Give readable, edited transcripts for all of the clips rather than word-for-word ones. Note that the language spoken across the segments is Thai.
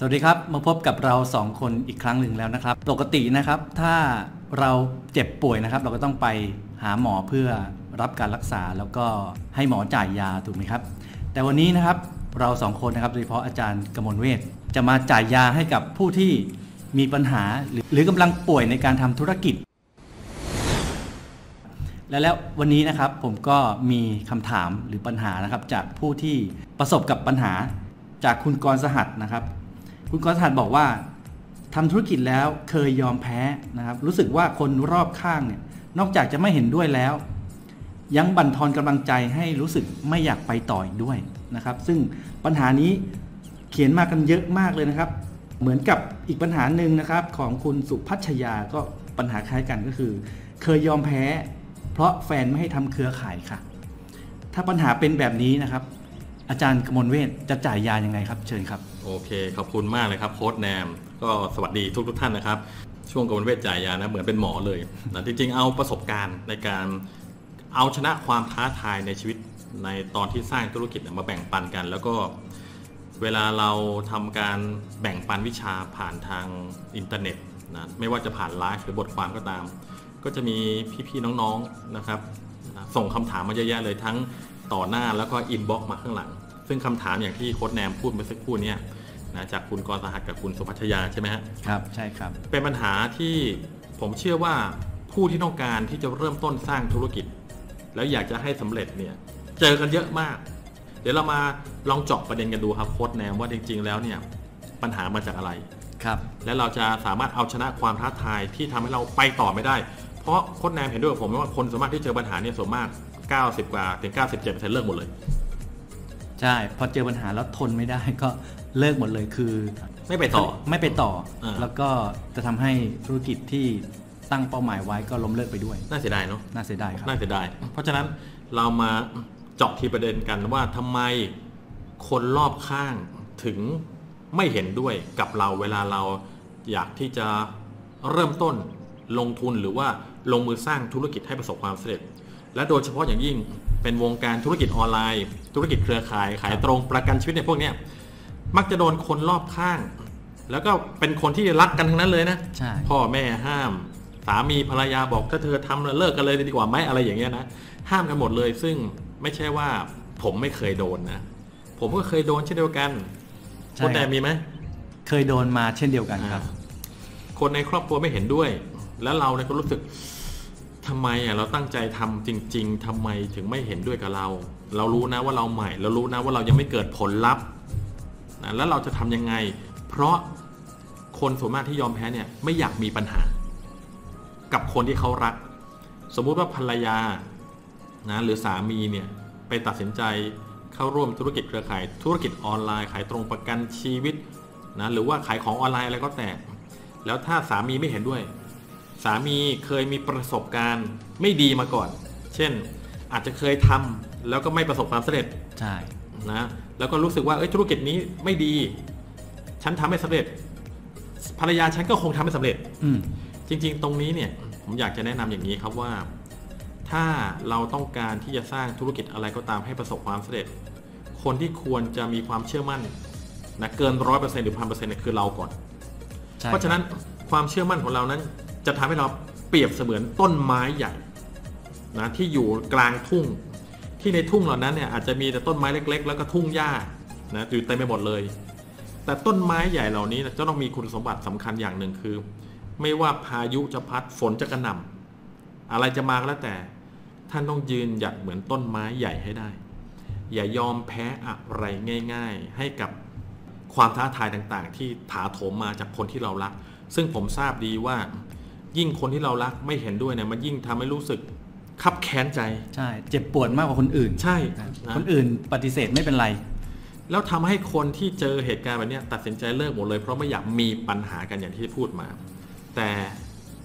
สวัสดีครับมาพบกับเรา2คนอีกครั้งหนึ่งแล้วนะครับปกตินะครับถ้าเราเจ็บป่วยนะครับเราก็ต้องไปหาหมอเพื่อรับการรักษาแล้วก็ให้หมอจ่ายยาถูกไหมครับแต่วันนี้นะครับเรา2คนนะครับโดยเฉพาะอาจารย์กมลเวชจะมาจ่ายยาให้กับผู้ที่มีปัญหาหรือกำลังป่วยในการทำธุรกิจแล้ววันนี้นะครับผมก็มีคำถามหรือปัญหานะครับจากผู้ที่ประสบกับปัญหาจากคุณกรสหัสนะครับคุณกรสหัสบอกว่าทำธุรกิจแล้วเคยยอมแพ้นะครับรู้สึกว่าคนรอบข้างเนี่ยนอกจากจะไม่เห็นด้วยแล้วยังบั่นทอนกำลังใจให้รู้สึกไม่อยากไปต่ออีกด้วยนะครับซึ่งปัญหานี้เขียนมากันเยอะมากเลยนะครับเหมือนกับอีกปัญหาหนึ่งนะครับของคุณสุพัชยาก็ปัญหาคล้ายกันก็คือเคยยอมแพ้เพราะแฟนไม่ให้ทำเครือข่ายค่ะถ้าปัญหาเป็นแบบนี้นะครับอาจารย์กมลเวชจะจ่ายยายังไงครับเชิญครับโอเคขอบคุณมากเลยครับโค้ชแนมก็สวัสดีทุกท่านนะครับช่วงกมลเวชจ่ายยานะเหมือนเป็นหมอเลยนะจริงๆเอาประสบการณ์ในการเอาชนะความท้าทายในชีวิตในตอนที่สร้างธุรกิจมาแบ่งปันกันแล้วก็เวลาเราทำการแบ่งปันวิชาผ่านทางอินเทอร์เน็ตนะไม่ว่าจะผ่านไลฟ์หรือบทความก็ตามก็จะมีพี่ๆน้องๆนะครับส่งคำถามมาเยอะแยะเลยทั้งต่อหน้าแล้วก็อินบ็อกซ์มาข้างหลังซึ่งคำถามอย่างที่โค้ชแนมพูดเมื่อสักครู่นี้นะจากคุณกรสหัสกับคุณสุพัชยาใช่ไหมครับใช่ครับเป็นปัญหาที่ผมเชื่อว่าผู้ที่ต้องการที่จะเริ่มต้นสร้างธุรกิจแล้วอยากจะให้สำเร็จเนี่ยเจอกันเยอะมากเดี๋ยวเรามาลองเจาะประเด็นกันดูครับโค้ชแนมว่าจริงๆแล้วเนี่ยปัญหามาจากอะไรครับและเราจะสามารถเอาชนะความท้าทายที่ทำให้เราไปต่อไม่ได้เพราะโค้ชแนมเห็นด้วยกับผมว่าคนส่วนมากที่เจอปัญหาเนี่ยส่วนมาก90กว่าถึง 97% เลิกหมดเลยใช่พอเจอปัญหาแล้วทนไม่ได้ก็เลิกหมดเลยคือไม่ไปต่อแล้วก็จะทำให้ธุรกิจที่ตั้งเป้าหมายไว้ก็ล้มเลิกไปด้วยน่าเสียดายเนาะน่าเสียดายครับน่าเสียดายเพราะฉะนั้นเรามาเจาะที่ประเด็นกันว่าทำไมคนรอบข้างถึงไม่เห็นด้วยกับเราเวลาเราอยากที่จะเริ่มต้นลงทุนหรือว่าลงมือสร้างธุรกิจให้ประสบความสำเร็จและโดยเฉพาะอย่างยิ่งเป็นวงการธุรกิจออนไลน์ธุรกิจเครือข่ายขายตรงประกันชีวิตในพวกนี้มักจะโดนคนรอบข้างแล้วก็เป็นคนที่รักกันทั้งนั้นเลยนะพ่อแม่ห้ามสามีภรรยาบอกถ้าเธอทำแล้วเลิกกันเลยดีกว่าไหมอะไรอย่างเงี้ยนะห้ามกันหมดเลยซึ่งไม่ใช่ว่าผมไม่เคยโดนนะผมก็เคยโดนเช่นเดียวกันคนแต่มีไหมเคยโดนมาเช่นเดียวกันครับคนในครอบครัวไม่เห็นด้วยแล้วเราเนี่ยก็รู้สึกทำไมเราตั้งใจทำจริงๆทำไมถึงไม่เห็นด้วยกับเราเรารู้นะว่าเราใหม่เรารู้นะว่าเรายังไม่เกิดผลลัพธ์นะแล้วเราจะทำยังไงเพราะคนส่วนมากที่ยอมแพ้เนี่ยไม่อยากมีปัญหากับคนที่เขารักสมมุติว่าภรรยานะหรือสามีเนี่ยไปตัดสินใจเข้าร่วมธุรกิจเครือข่ายธุรกิจออนไลน์ขายตรงประกันชีวิตนะหรือว่าขายของออนไลน์อะไรก็แต่แล้วถ้าสามีไม่เห็นด้วยสามีเคยมีประสบการณ์ไม่ดีมาก่อนเช่นอาจจะเคยทำแล้วก็ไม่ประสบความสำเร็จใช่นะแล้วก็รู้สึกว่าธุรกิจนี้ไม่ดีฉันทำไม่สำเร็จภรรยาฉันก็คงทำไม่สำเร็จจริงๆตรงนี้เนี่ยผมอยากจะแนะนำอย่างนี้ครับว่าถ้าเราต้องการที่จะสร้างธุรกิจอะไรก็ตามให้ประสบความสำเร็จคนที่ควรจะมีความเชื่อมั่นนะเกิน 100% หรือ 1,000% เนี่ยคือเราก่อนเพราะฉะนั้นความเชื่อมั่นของเรานั้นจะทำให้เราเปรียบเสมือนต้นไม้ใหญ่นะที่อยู่กลางทุ่งที่ในทุ่งเหล่านั้นเนี่ยอาจจะมีแต่ต้นไม้เล็กๆแล้วก็ทุ่งหญ้านะอยู่เต็มไปหมดเลยแต่ต้นไม้ใหญ่เหล่านี้จะต้องมีคุณสมบัติสำคัญอย่างหนึ่งคือไม่ว่าพายุจะพัดฝนจะกระหน่ำอะไรจะมาก็แล้วแต่ท่านต้องยืนหยัดเหมือนต้นไม้ใหญ่ให้ได้อย่ายอมแพ้อะไรง่ายๆให้กับความท้าทายต่างๆที่ถาโถมมาจากคนที่เรารักซึ่งผมทราบดีว่ายิ่งคนที่เรารักไม่เห็นด้วยเนี่ยมันยิ่งทำให้รู้สึกคับแค้นใจใช่เจ็บปวดมากกว่าคนอื่นใช่คนอื่นปฏิเสธไม่เป็นไรแล้วทำให้คนที่เจอเหตุการณ์แบบนี้ตัดสินใจเลิกหมดเลยเพราะไม่อยากมีปัญหากันอย่างที่พูดมาแต่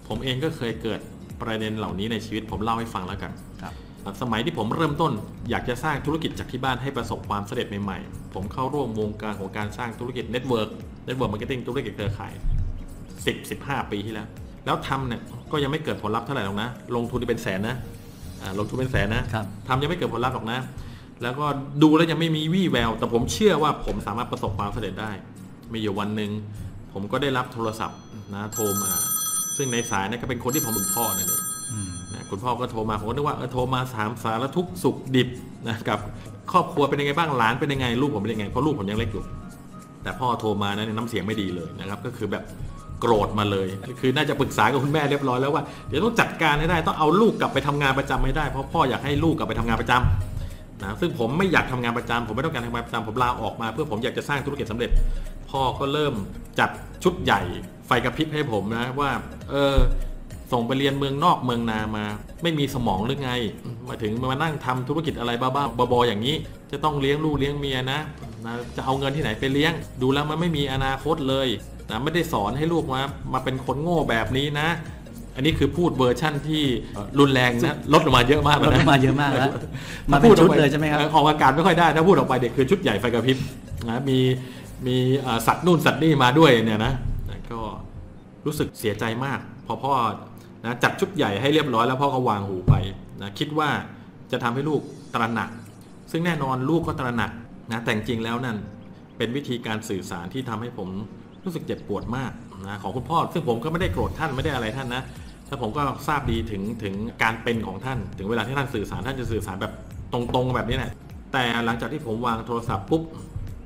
ผมเองก็เคยเกิดประเด็นเหล่านี้ในชีวิตผมเล่าให้ฟังแล้วกันครับสมัยที่ผมเริ่มต้นอยากจะสร้างธุรกิจจากที่บ้านให้ประสบความสำเร็จใหม่ๆผมเข้าร่วมวงการของการสร้างธุรกิจเน็ตเวิร์กมาร์เก็ตติ้งธุรกิจเครือข่าย10-15 ปีที่แล้วแล้วทำเนี่ยก็ยังไม่เกิดผลลัพธ์เท่าไหร่หรอกนะลงทุนเป็นแสนนะลงทุนเป็นแสนนะทำยังไม่เกิดผลลัพธ์หรอกนะแล้วก็ดูแล้วยังไม่มีวี่แววแต่ผมเชื่อว่าผมสามารถประสบความสำเร็จได้ มีอยู่วันหนึ่งผมก็ได้รับโทรศัพท์นะโทรมาซึ่งในสายนะก็เป็นคนที่ผมเป็นพ่อนั่นเองนะคุณพ่อก็โทรมาผมก็นึกว่าโทรมาถามสารทุกข์สุขดิบนะกับครอบครัวเป็นยังไงบ้างหลานเป็นยังไงลูกผมเป็นยังไงเพราะลูกผมยังเล็กอยู่แต่พ่อโทรมานะน้ำเสียงไม่ดีเลยนะครับก็คือแบบโกรธมาเลยคือน่าจะปรึกษากับคุณแม่เรียบร้อยแล้วว่าเดี๋ยวต้องจัดการให้ได้ต้องเอาลูกกลับไปทำงานประจำไม่ได้เพราะพ่ออยากให้ลูกกลับไปทำงานประจำนะซึ่งผมไม่อยากทำงานประจำผมไม่ต้องการทำงานประจำผมลาออกมาเพื่อผมอยากจะสร้างธุรกิจสำเร็จพ่อก็เริ่มจัดชุดใหญ่ไฟกระพริบให้ผมนะว่าส่งไปเรียนเมืองนอกเมืองนามาไม่มีสมองหรือไงมาถึงมานั่งทำธุรกิจอะไรบ้าๆบอๆอย่างนี้จะต้องเลี้ยงลูกเลี้ยงเมียนะจะเอาเงินที่ไหนไปเลี้ยงดูแล้วมันไม่มีอนาคตเลยนะไม่ได้สอนให้ลูกมาเป็นคนโง่แบบนี้นะอันนี้คือพูดเวอร์ชั่นที่รุนแรงนะลดลงมาเยอะมากนะลดลงมาเยอะมากแล้วมาพูดชุดเลยใช่ไหมครับออกอากาศไม่ค่อยได้ถ้าพูดออกไปเด็กคือชุดใหญ่ไฟกระพริบนะมีสัตว์นู่นสัตว์นี่มาด้วยเนี่ยนะก็รู้สึกเสียใจมากพอพ่อนะจัดชุดใหญ่ให้เรียบร้อยแล้วพ่อก็วางหูไปนะคิดว่าจะทำให้ลูกตระหนักซึ่งแน่นอนลูกก็ตระหนักนะแต่จริงแล้วนั่นเป็นวิธีการสื่อสารที่ทำให้ผมรู้สึกเจ็บปวดมากนะของคุณพ่อซึ่งผมก็ไม่ได้โกรธท่านไม่ได้อะไรท่านนะแต่ผมก็ทราบดีถึงการเป็นของท่านถึงเวลาที่ท่านสื่อสารท่านจะสื่อสารแบบตรงๆแบบนี้แหละแต่หลังจากที่ผมวางโทรศัพท์ปุ๊บ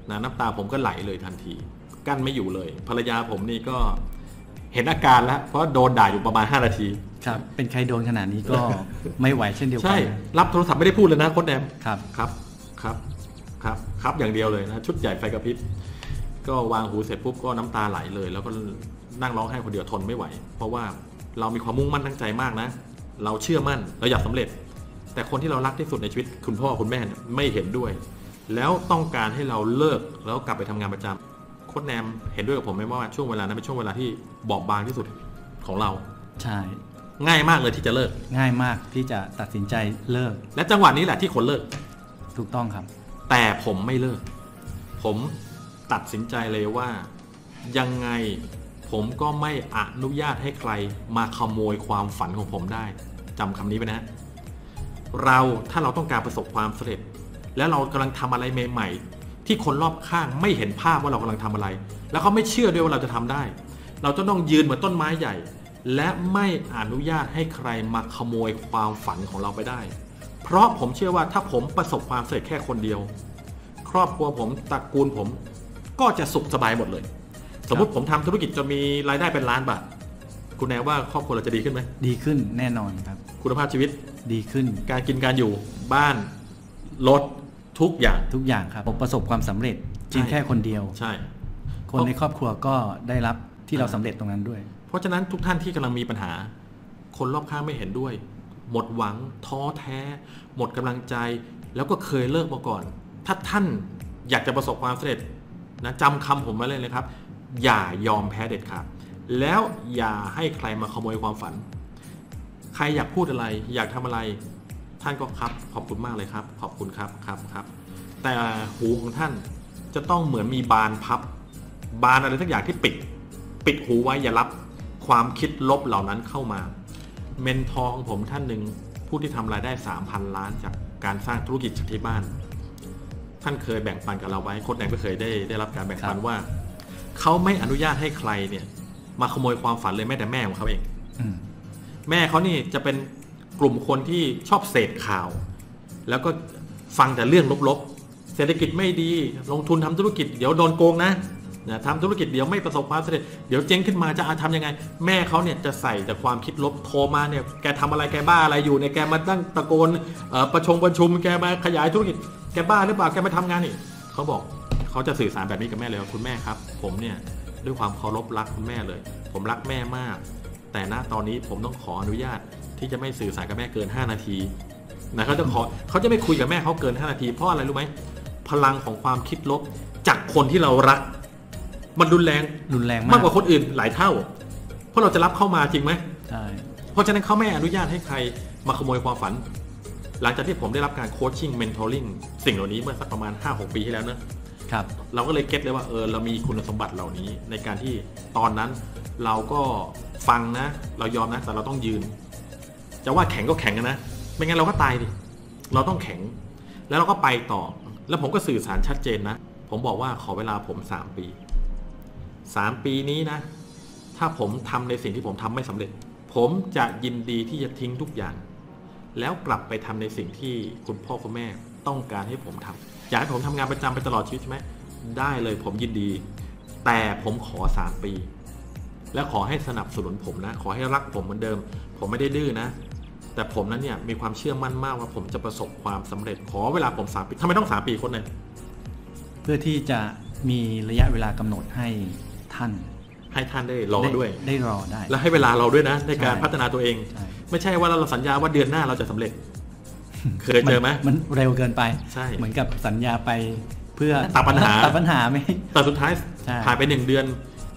นะน้ำตาผมก็ไหลเลยทันทีกั้นไม่อยู่เลยภรรยาผมนี่ก็เห็นอาการแล้วเพราะโดนด่าอยู่ประมาณ5นาทีครับเป็นใครโดนขนาดนี้ก็ไม่ไหวเช่นเดียวกันใช่รับโทรศัพท์ไม่ได้พูดเลยนะโค้ชแอมครับครับครับครับครับอย่างเดียวเลยนะชุดใหญ่ไฟกระพริบก็วางหูเสร็จปุ๊บก็น้ำตาไหลเลยแล้วก็นั่งร้องไห้คนเดียวทนไม่ไหวเพราะว่าเรามีความมุ่งมั่นตั้งใจมากนะเราเชื่อมั่นเราอยากสำเร็จแต่คนที่เรารักที่สุดในชีวิตคุณพ่อคุณแม่ไม่เห็นด้วยแล้วต้องการให้เราเลิกแล้วกลับไปทำงานประจำโค้ชแอมเห็นด้วยกับผมไหมว่าช่วงเวลานั้นเป็นช่วงเวลาที่บอบบางที่สุดของเราใช่ง่ายมากเลยที่จะเลิกง่ายมากที่จะตัดสินใจเลิกและจังหวะนี้แหละที่คนเลิกถูกต้องครับแต่ผมไม่เลิกผมตัดสินใจเลยว่ายังไงผมก็ไม่อนุญาตให้ใครมาขโมยความฝันของผมได้จำคำนี้ไปนะเราถ้าเราต้องการประสบความสำเร็จแล้วเรากำลังทำอะไรใหม่ๆที่คนรอบข้างไม่เห็นภาพว่าเรากำลังทำอะไรแล้วเขาไม่เชื่อด้วยว่าเราจะทำได้เราจะต้องยืนเหมือนต้นไม้ใหญ่และไม่อนุญาตให้ใครมาขโมยความฝันของเราไปได้เพราะผมเชื่อว่าถ้าผมประสบความสำเร็จแค่คนเดียวครอบครัวผมตระกูลผมก็จะสุขสบายหมดเลยสมมุติผมทำธุรกิจจนมีรายได้เป็นล้านบาทคุณแนวว่าครอบครัวเราจะดีขึ้นไหมดีขึ้นแน่นอนครับคุณภาพชีวิตดีขึ้นการกินการอยู่บ้านรถทุกอย่างทุกอย่างครับผมประสบความสำเร็จจริงแค่คนเดียวใช่คนในครอบครัวก็ได้รับที่เราสำเร็จตรงนั้นด้วยเพราะฉะนั้นทุกท่านที่กำลังมีปัญหาคนรอบข้างไม่เห็นด้วยหมดหวังท้อแท้หมดกำลังใจแล้วก็เคยเลิกมาก่อนถ้าท่านอยากจะประสบความสำเร็จนะจำคำผมไว้เลยนะครับอย่ายอมแพ้เด็ดขาดแล้วอย่าให้ใครมาขโมยความฝันใครอยากพูดอะไรอยากทำอะไรท่านก็ครับขอบคุณมากเลยครับขอบคุณครับครับครับแต่หูของท่านจะต้องเหมือนมีบานพับบานอะไรสักอย่างที่ปิดหูไว้อย่ารับความคิดลบเหล่านั้นเข้ามาเมนทอร์ของผมท่านหนึ่งผู้ที่ทำรายได้ 3,000 ล้านจากการสร้างธุรกิจจากที่บ้านท่านเคยแบ่งปันกับเราไว้โค้ชแดงก็เคยได้รับการแบ่งปันว่าเขาไม่อนุญาตให้ใครเนี่ยมาขโมยความฝันเลยแม้แต่แม่ของเขาเองแม่เขานี่จะเป็นกลุ่มคนที่ชอบเสพข่าวแล้วก็ฟังแต่เรื่องลบๆเศรษฐกิจไม่ดีลงทุนทำธุรกิจเดี๋ยวโดนโกงนะทำธุรกิจเดี๋ยวไม่ประสบความสำเร็จเดี๋ยวเจ๊งขึ้นมาจะทำยังไงแม่เขาเนี่ยจะใส่แต่ความคิดลบโทรมาเนี่ยแกทำอะไรแกบ้าอะไรอยู่เนี่ยแกมาตั้งตะโกนประชุมแกมาขยายธุรกิจแกบ้าหรือเปล่าแกมาทำงานนี่เขาบอกเขาจะสื่อสารแบบนี้กับแม่เลยว่าคุณแม่ครับผมเนี่ยด้วยความเคารพรักคุณแม่เลยผมรักแม่มากแต่ณตอนนี้ผมต้องขออนุญาตที่จะไม่สื่อสารกับแม่เกิน5นาทีนะเขาจะไม่คุยกับแม่เขาเกิน5นาทีเพราะอะไรรู้ไหมพลังของความคิดลบจากคนที่เรารักมันรุนแรงมากกว่าคนอื่นหลายเท่าเพราะเราจะรับเข้ามาจริงไหมใช่เพราะฉะนั้นเขาไม่อนุญาตให้ใครมาขโมยความฝันหลังจากที่ผมได้รับการโคชชิ่งเมนทอริ่งสิ่งเหล่านี้เมื่อสักประมาณ 5-6 ปีที่แล้วนะครับเราก็เลยเก็ตเลยว่าเรามีคุณสมบัติเหล่านี้ในการที่ตอนนั้นเราก็ฟังนะเรายอมนะแต่เราต้องยืนจะว่าแข็งก็แข็งกันนะไม่งั้นเราก็ตายดิเราต้องแข็งแล้วเราก็ไปต่อแล้วผมก็สื่อสารชัดเจนนะผมบอกว่าขอเวลาผม3 ปี 3 ปีนี้นะถ้าผมทำในสิ่งที่ผมทำไม่สำเร็จผมจะยินดีที่จะทิ้งทุกอย่างแล้วกลับไปทำในสิ่งที่คุณพ่อคุณแม่ต้องการให้ผมทำอยากให้ผมทำงานประจำไปตลอดชีวิตใช่ไหมได้เลยผมยินดีแต่ผมขอ3ปีและขอให้สนับสนุนผมนะขอให้รักผมเหมือนเดิมผมไม่ได้ดื้อนะแต่ผมนั้นเนี่ยมีความเชื่อมั่นมากว่าผมจะประสบความสำเร็จขอเวลาผม3 ปีทำไมต้อง3 ปีคนเนี่ยเพื่อที่จะมีระยะเวลากำหนดให้ท่านได้รอด้วยได้รอได้แล้วให้เวลาเราด้วยนะในการพัฒนาตัวเองไม่ใช่ว่าเราสัญญาว่าเดือนหน้าเราจะสำเร็จเคยเจอไหมมันเร็วเกินไปใช่เหมือนกับสัญญาไปเพื่อตัดปัญหาไม่แต่สุดท้ายผ่านไป1 เดือน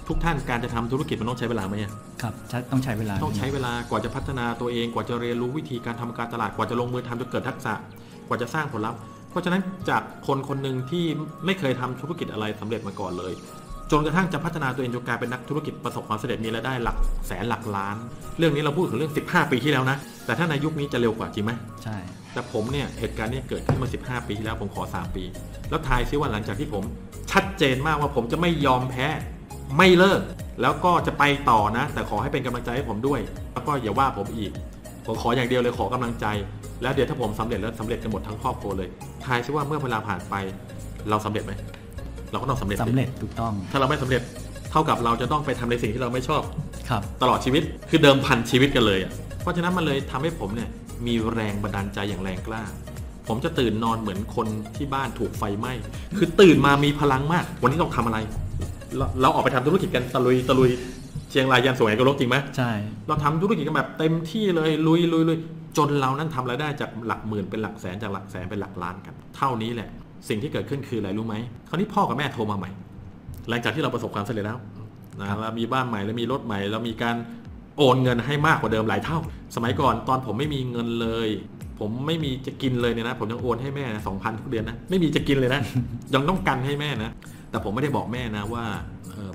ทุกท่านการจะทำธุรกิจมันต้องใช้เวลาไหมครับต้องใช้เวลาก่อนจะพัฒนาตัวเองกว่าจะเรียนรู้วิธีการทำการตลาดกว่าจะลงมือทำจนเกิดทักษะกว่าจะสร้างผลลัพธ์เพราะฉะนั้นจากคนคนหนึ่งที่ไม่เคยทำธุรกิจอะไรสำเร็จมาก่อนเลยจนกระทั่งจะพัฒนาตัวเองจนกลายเป็นนักธุรกิจประสบความสำเร็จมีรายได้หลักแสนหลักล้านเรื่องนี้เราพูดถึงเรื่อง15 ปีที่แล้วนะแต่ถ้าในยุคนี้จะเร็วกว่าจริงไหมใช่แต่ผมเนี่ยเหตุการณ์นี้เกิดขึ้นมา15 ปีที่แล้วผมขอ3 ปีแล้วทายซิว่าหลังจากที่ผมชัดเจนมากว่าผมจะไม่ยอมแพ้ไม่เลิกแล้วก็จะไปต่อนะแต่ขอให้เป็นกำลังใจให้ผมด้วยแล้วก็อย่าว่าผมอีกผมขออย่างเดียวเลยขอกำลังใจแล้วเดี๋ยวถ้าผมสำเร็จแล้วสำเร็จกันหมดทั้งครอบครัวเลยทายซิว่าเมื่อเวลาผ่านไปเราสำเร็จไหมเราก็ต้องสำเร็จถูกต้องถ้าเราไม่สำเร็จเท่ากับเราจะต้องไปทำในสิ่งที่เราไม่ชอบตลอดชีวิตคือเดิมพันชีวิตกันเลยเพราะฉะนั้นมันเลยทำให้ผมเนี่ยมีแรงบันดาลใจอย่างแรงกล้าผมจะตื่นนอนเหมือนคนที่บ้านถูกไฟไหม้คือตื่นมามีพลังมากวันนี้เราทำอะไรเราออกไปทำธุรกิจกันตะลุยเชียงรายยันสวยก็ลบจริงไหมใช่เราทำธุรกิจกันแบบเต็มที่เลยลุยจนเรานั้นทำรายได้จากหลักหมื่นเป็นหลักแสนจากหลักแสนเป็นหลักล้านกันเท่านี้แหละสิ่งที่เกิดขึ้นคืออะไรรู้ไหมคราวนี้พ่อกับแม่โทรมาใหม่หลังจากที่เราประสบความสำเร็จแล้วนะเรามีบ้านใหม่เรามีรถใหม่เรามีการโอนเงินให้มากกว่าเดิมหลายเท่าสมัยก่อนตอนผมไม่มีเงินเลยผมไม่มีจะกินเลยเนี่ยนะผมยังโอนให้แม่ 2,000 ทุกเดือนนะไม่มีจะกินเลยนะยังต้องกันให้แม่นะแต่ผมไม่ได้บอกแม่นะว่า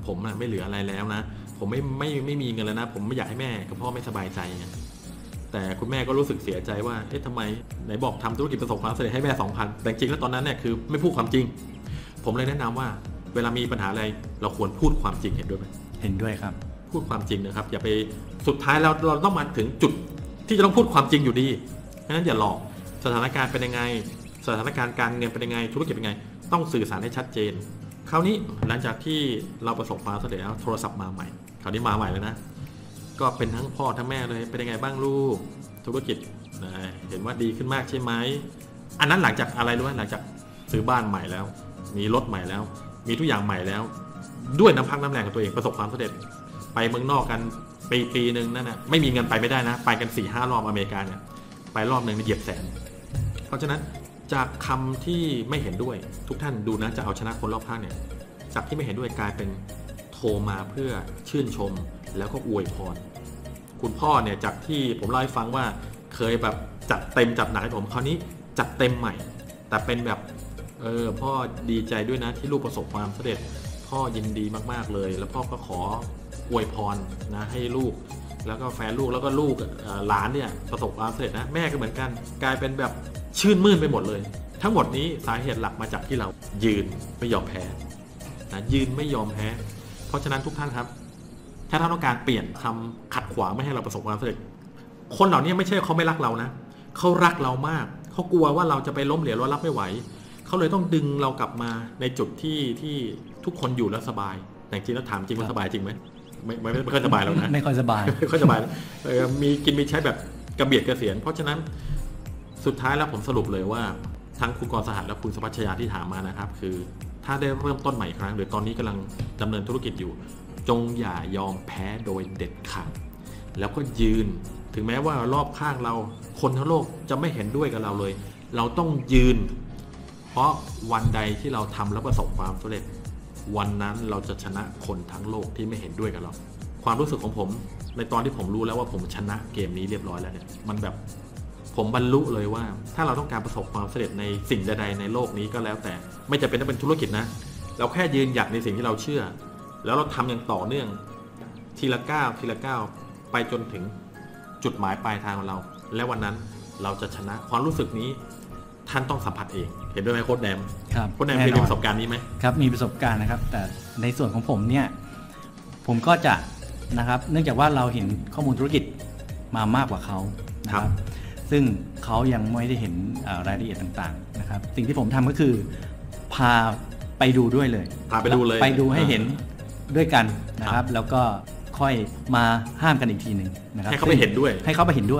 ผมไม่เหลืออะไรแล้วนะผมไม่มีเงินแล้วนะผมไม่อยากให้แม่กับพ่อไม่สบายใจนะแต่คุณแม่ก็รู้สึกเสียใจว่าเอ๊ะทำไมไหนบอกทำธุรกิจประสบความสำเร็จให้แม่ 2,000 แต่จริงแล้วตอนนั้นเนี่ยคือไม่พูดความจริงผมเลยแนะนำว่าเวลามีปัญหาอะไรเราควรพูดความจริงเห็นด้วยไหมเห็นด้วยครับพูดความจริงนะครับอย่าไปสุดท้ายเราต้องมาถึงจุดที่จะต้องพูดความจริงอยู่ดีเพราะฉะนั้นอย่าหลอกสถานการณ์เป็นยังไงสถานการณ์การเงินเป็นยังไงธุรกิจเป็นยังไงต้องสื่อสารให้ชัดเจนคราวนี้หลังจากที่เราประสบความสำเร็จแล้วโทรศัพท์มาใหม่คราวนี้มาใหม่แล้วนะก็เป็นทั้งพ่อทั้งแม่เลยเป็นยังไงบ้างลูกธุรกิจเห็นว่าดีขึ้นมากใช่ไหมอันนั้นหลังจากอะไรรู้ไหมหลังจากซื้อบ้านใหม่แล้วมีรถใหม่แล้วมีทุกอย่างใหม่แล้วด้วยน้ำพักน้ำแรงของตัวเองประสบความสำเร็จไปเมืองนอกกันปีนึงนั่นนะไม่มีเงินไปไม่ได้นะไปกัน 4-5 รอบอเมริกาเนี่ยไปรอบหนึ่งเหยียบแสนเพราะฉะนั้นจากคำที่ไม่เห็นด้วยทุกท่านดูนะจะเอาชนะคนรอบข้างเนี่ยจากที่ไม่เห็นด้วยกลายเป็นโทรมาเพื่อชื่นชมแล้วก็อวยพรคุณพ่อเนี่ยจากที่ผมเล่าให้ฟังว่าเคยแบบจัดเต็มจัดหนักให้ผมคราวนี้จัดเต็มใหม่แต่เป็นแบบพ่อดีใจด้วยนะที่ลูกประสบความสำเร็จพ่อยินดีมากๆเลยแล้วพ่อก็ขออวยพรนะให้ลูกแล้วก็แฟนลูกแล้วก็ลูกหลานเนี่ยประสบความสำเร็จนะแม่ก็เหมือนกันกลายเป็นแบบชื่นมื่นไปหมดเลยทั้งหมดนี้สาเหตุหลักมาจากที่เรายืนไม่ยอมแพ้นะยืนไม่ยอมแพ้เพราะฉะนั้นทุกท่านครับถ้าท่านต้องการเปลี่ยนคำขัดขวางไม่ให้เราประสบความสำเร็จคนเหล่านี้ไม่ใช่เขาไม่รักเรานะเขารักเรามากเขากลัวว่าเราจะไปล้มเหลวแล้วรับไม่ไหวเขาเลยต้องดึงเรากลับมาในจุดที่ทุกคนอยู่แล้วสบายแต่จริงแล้วถามจริงว่าสบายจริงไหมไม่ค่อยสบายแล้วนะไม่ค่อยสบายมีกินมีใช้แบบกระเบียดกระเสียนเพราะฉะนั้นสุดท้ายแล้วผมสรุปเลยว่าทั้งคุณกรสหัสและคุณสภัชยาที่ถามมานะครับคือถ้าได้เริ่มต้นใหม่ครั้งหรือตอนนี้กำลังดำเนินธุรกิจอยู่จงอย่ายอมแพ้โดยเด็ดขาดแล้วก็ยืนถึงแม้ว่ารอบข้างเราคนทั้งโลกจะไม่เห็นด้วยกับเราเลยเราต้องยืนเพราะวันใดที่เราทำแล้วประสบความสำเร็จวันนั้นเราจะชนะคนทั้งโลกที่ไม่เห็นด้วยกับเราความรู้สึกของผมในตอนที่ผมรู้แล้วว่าผมชนะเกมนี้เรียบร้อยแล้วเนี่ยมันแบบผมบรรลุเลยว่าถ้าเราต้องการประสบความสำเร็จในสิ่งใดๆในโลกนี้ก็แล้วแต่ไม่จะเป็นต้องเป็นธุรกิจนะเราแค่ยืนหยัดในสิ่งที่เราเชื่อแล้วเราทำอย่างต่อเนื่องทีละก้าวทีละก้าวไปจนถึงจุดหมายปลายทางของเราและวันนั้นเราจะชนะความรู้สึกนี้ท่านต้องสัมผัสเองเห็นด้วยไหมโค้ชแดมครับโค้ชแดมมีประสบการณ์นี้ไหมครับมีประสบการณ์นะครับแต่ในส่วนของผมเนี่ย ผมก็จะนะครับเนื่องจากว่าเราเห็นข้อมูลธุรกิจมามากกว่าเขานะครับซึ่งเขายังไม่ได้เห็นรายละเอียดต่างๆนะครับสิ่งที่ผมทำก็คือพาไปดูด้วยเลยพาไปดูเลยไปดูให้เห็นด้วยกันนะครับแล้วก็ค่อยมาห้ามกันอีกทีหนึ่งนะครับให้เขาไปเห็นด้ว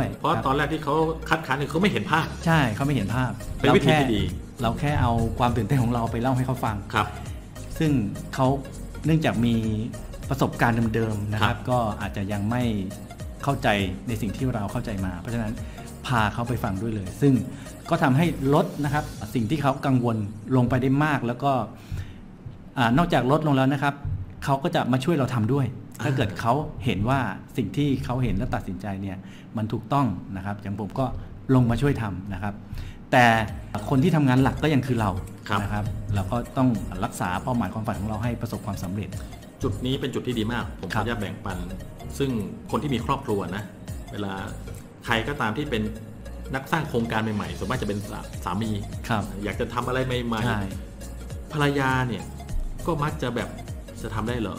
ยเพราะตอนแรกที่เขาคัดค้านเนี่ยเขาไม่เห็นภาพใช่เขาไม่เห็นภาพเป็นวิธีที่ดีเราแค่เอาความตื่นเต้นของเราไปเล่าให้เขาฟังครับซึ่งเขาเนื่องจากมีประสบการณ์เดิมๆนะครับก็อาจจะยังไม่เข้าใจในสิ่งที่เราเข้าใจมาเพราะฉะนั้นพาเขาไปฟังด้วยเลยซึ่งก็ทำให้ลดนะครับสิ่งที่เขากังวลลงไปได้มากแล้วก็นอกจากลดลงแล้วนะครับเขาก็จะมาช่วยเราทำด้วยถ้าเกิดเขาเห็นว่าสิ่งที่เขาเห็นและตัดสินใจเนี่ยมันถูกต้องนะครับอย่างผมก็ลงมาช่วยทำนะครับแต่คนที่ทำงานหลักก็ยังคือเรานะครับเราก็ต้องรักษาเป้าหมายความฝันของเราให้ประสบความสำเร็จจุดนี้เป็นจุดที่ดีมากผมขออนุญาตแบ่งปันซึ่งคนที่มีครอบครัวนะเวลาใครก็ตามที่เป็นนักสร้างโครงการใหม่ๆส่วนมากจะเป็นสามีอยากจะทำอะไรใหม่ๆภรรยาเนี่ยก็มักจะแบบจะทำได้เหรอ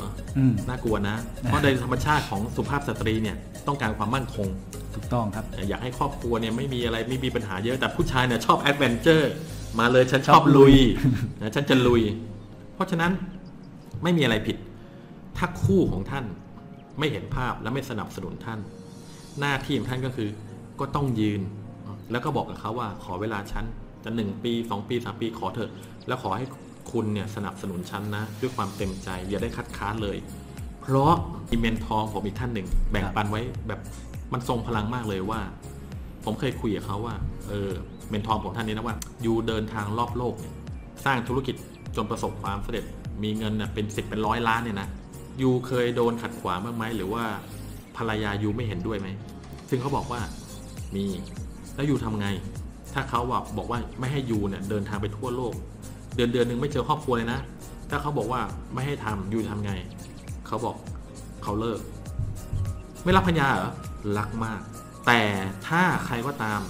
น่ากลัวนะเพราะโดยธรรมชาติของสุภาพสตรีเนี่ยต้องการความมั่นคงถูกต้องครับอยากให้ครอบครัวเนี่ยไม่มีอะไรไม่มีปัญหาเยอะแต่ผู้ชายเนี่ยชอบแอดเวนเจอร์มาเลยฉันชอบลุยนะฉันจะลุยเพราะฉะนั้นไม่มีอะไรผิดถ้าคู่ของท่านไม่เห็นภาพและไม่สนับสนุนท่านหน้าที่ของท่านก็คือก็ต้องยืนแล้วก็บอกกับเขาว่าขอเวลาฉันจะ1 ปี2 ปี3 ปีขอเถอะแล้วขอให้คุณเนี่ยสนับสนุนฉันนะด้วยความเต็มใจอย่าได้คัดค้านเลยเพราะอีเมนทองผมอีกท่านหนึ่งแบ่งปันไว้แบบมันทรงพลังมากเลยว่าผมเคยคุยกับเขาว่าเมนทองของท่านนี้นะว่าอยู่เดินทางรอบโลกสร้างธุรกิจจนประสบความสำเร็จมีเงินเป็น10เป็นร้อยล้านเนี่ยนะอยู่เคยโดนขัดขวางบ้างไหมหรือว่าภรรยาอยู่ไม่เห็นด้วยไหมซึ่งเขาบอกว่ามีแล้วอยู่ทำไงถ้าเขาบอกว่าไม่ให้อยู่เนี่ยเดินทางไปทั่วโลกเดือนนึงไม่เจอครอบครัวเลยนะถ้าเขาบอกว่าไม่ให้ทำอยู่ทำไงเขาบอกเขาเลิกไม่รักภรรยาเหรอรักมากแต่ถ้าใครก็ตาม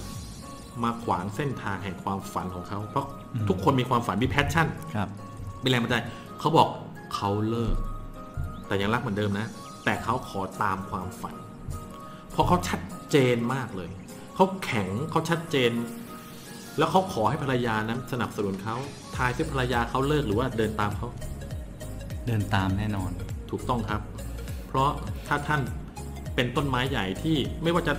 มาขวางเส้นทางแห่งความฝันของเขาเพราะทุกคนมีความฝันมีแพชชั่นเป็นแรงบันดาลใจเขาบอกเขาเลิกแต่ยังรักเหมือนเดิมนะแต่เขาขอตามความฝันเพราะเขาชัดเจนมากเลยเขาแข็งเขาชัดเจนแล้วเขาขอให้ภรรยานั้นสนับสนุนเขาทายซึ่งภรรยาเขาเลิกหรือว่าเดินตามเขาเดินตามแน่นอนถูกต้องครับเพราะถ้าท่านเป็นต้นไม้ใหญ่ที่ไม่ว่าจะ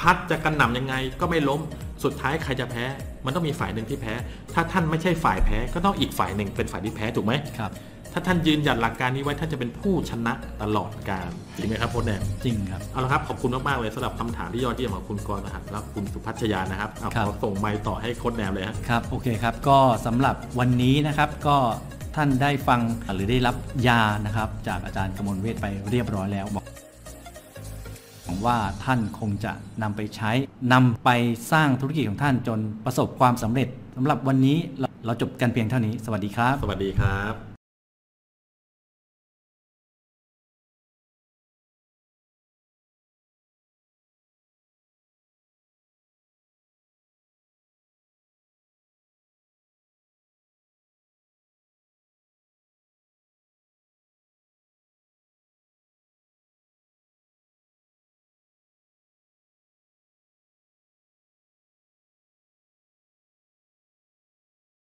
พัดจะกระหน่ำยังไงก็ไม่ล้มสุดท้ายใครจะแพ้มันต้องมีฝ่ายหนึ่งที่แพ้ถ้าท่านไม่ใช่ฝ่ายแพ้ก็ต้องอีกฝ่ายหนึ่งเป็นฝ่ายที่แพ้ถูกไหมครับถ้าท่านยืนหยัดหลักการนี้ไว้ท่านจะเป็นผู้ชนะตลอดกาลจริงไหมครับโค้ชแดงจริงครับเอาละครับขอบคุณมากๆเลยสำหรับคำถามที่ยอดเยี่ยมของคุณกรณ์ รหัสและคุณสุภัชญานะครับขอส่งไมค์ต่อให้โค้ชแดงเลยครับโอเคครับก็สำหรับวันนี้นะครับก็ท่านได้ฟังหรือได้รับยานะครับจากอาจารย์กมลเวชไปเรียบร้อยแล้วผมว่าท่านคงจะนำไปใช้นำไปสร้างธุรกิจของท่านจนประสบความสำเร็จสำหรับวันนี้เราจบกันเพียงเท่านี้สวัสดีครับสวัสดีครับ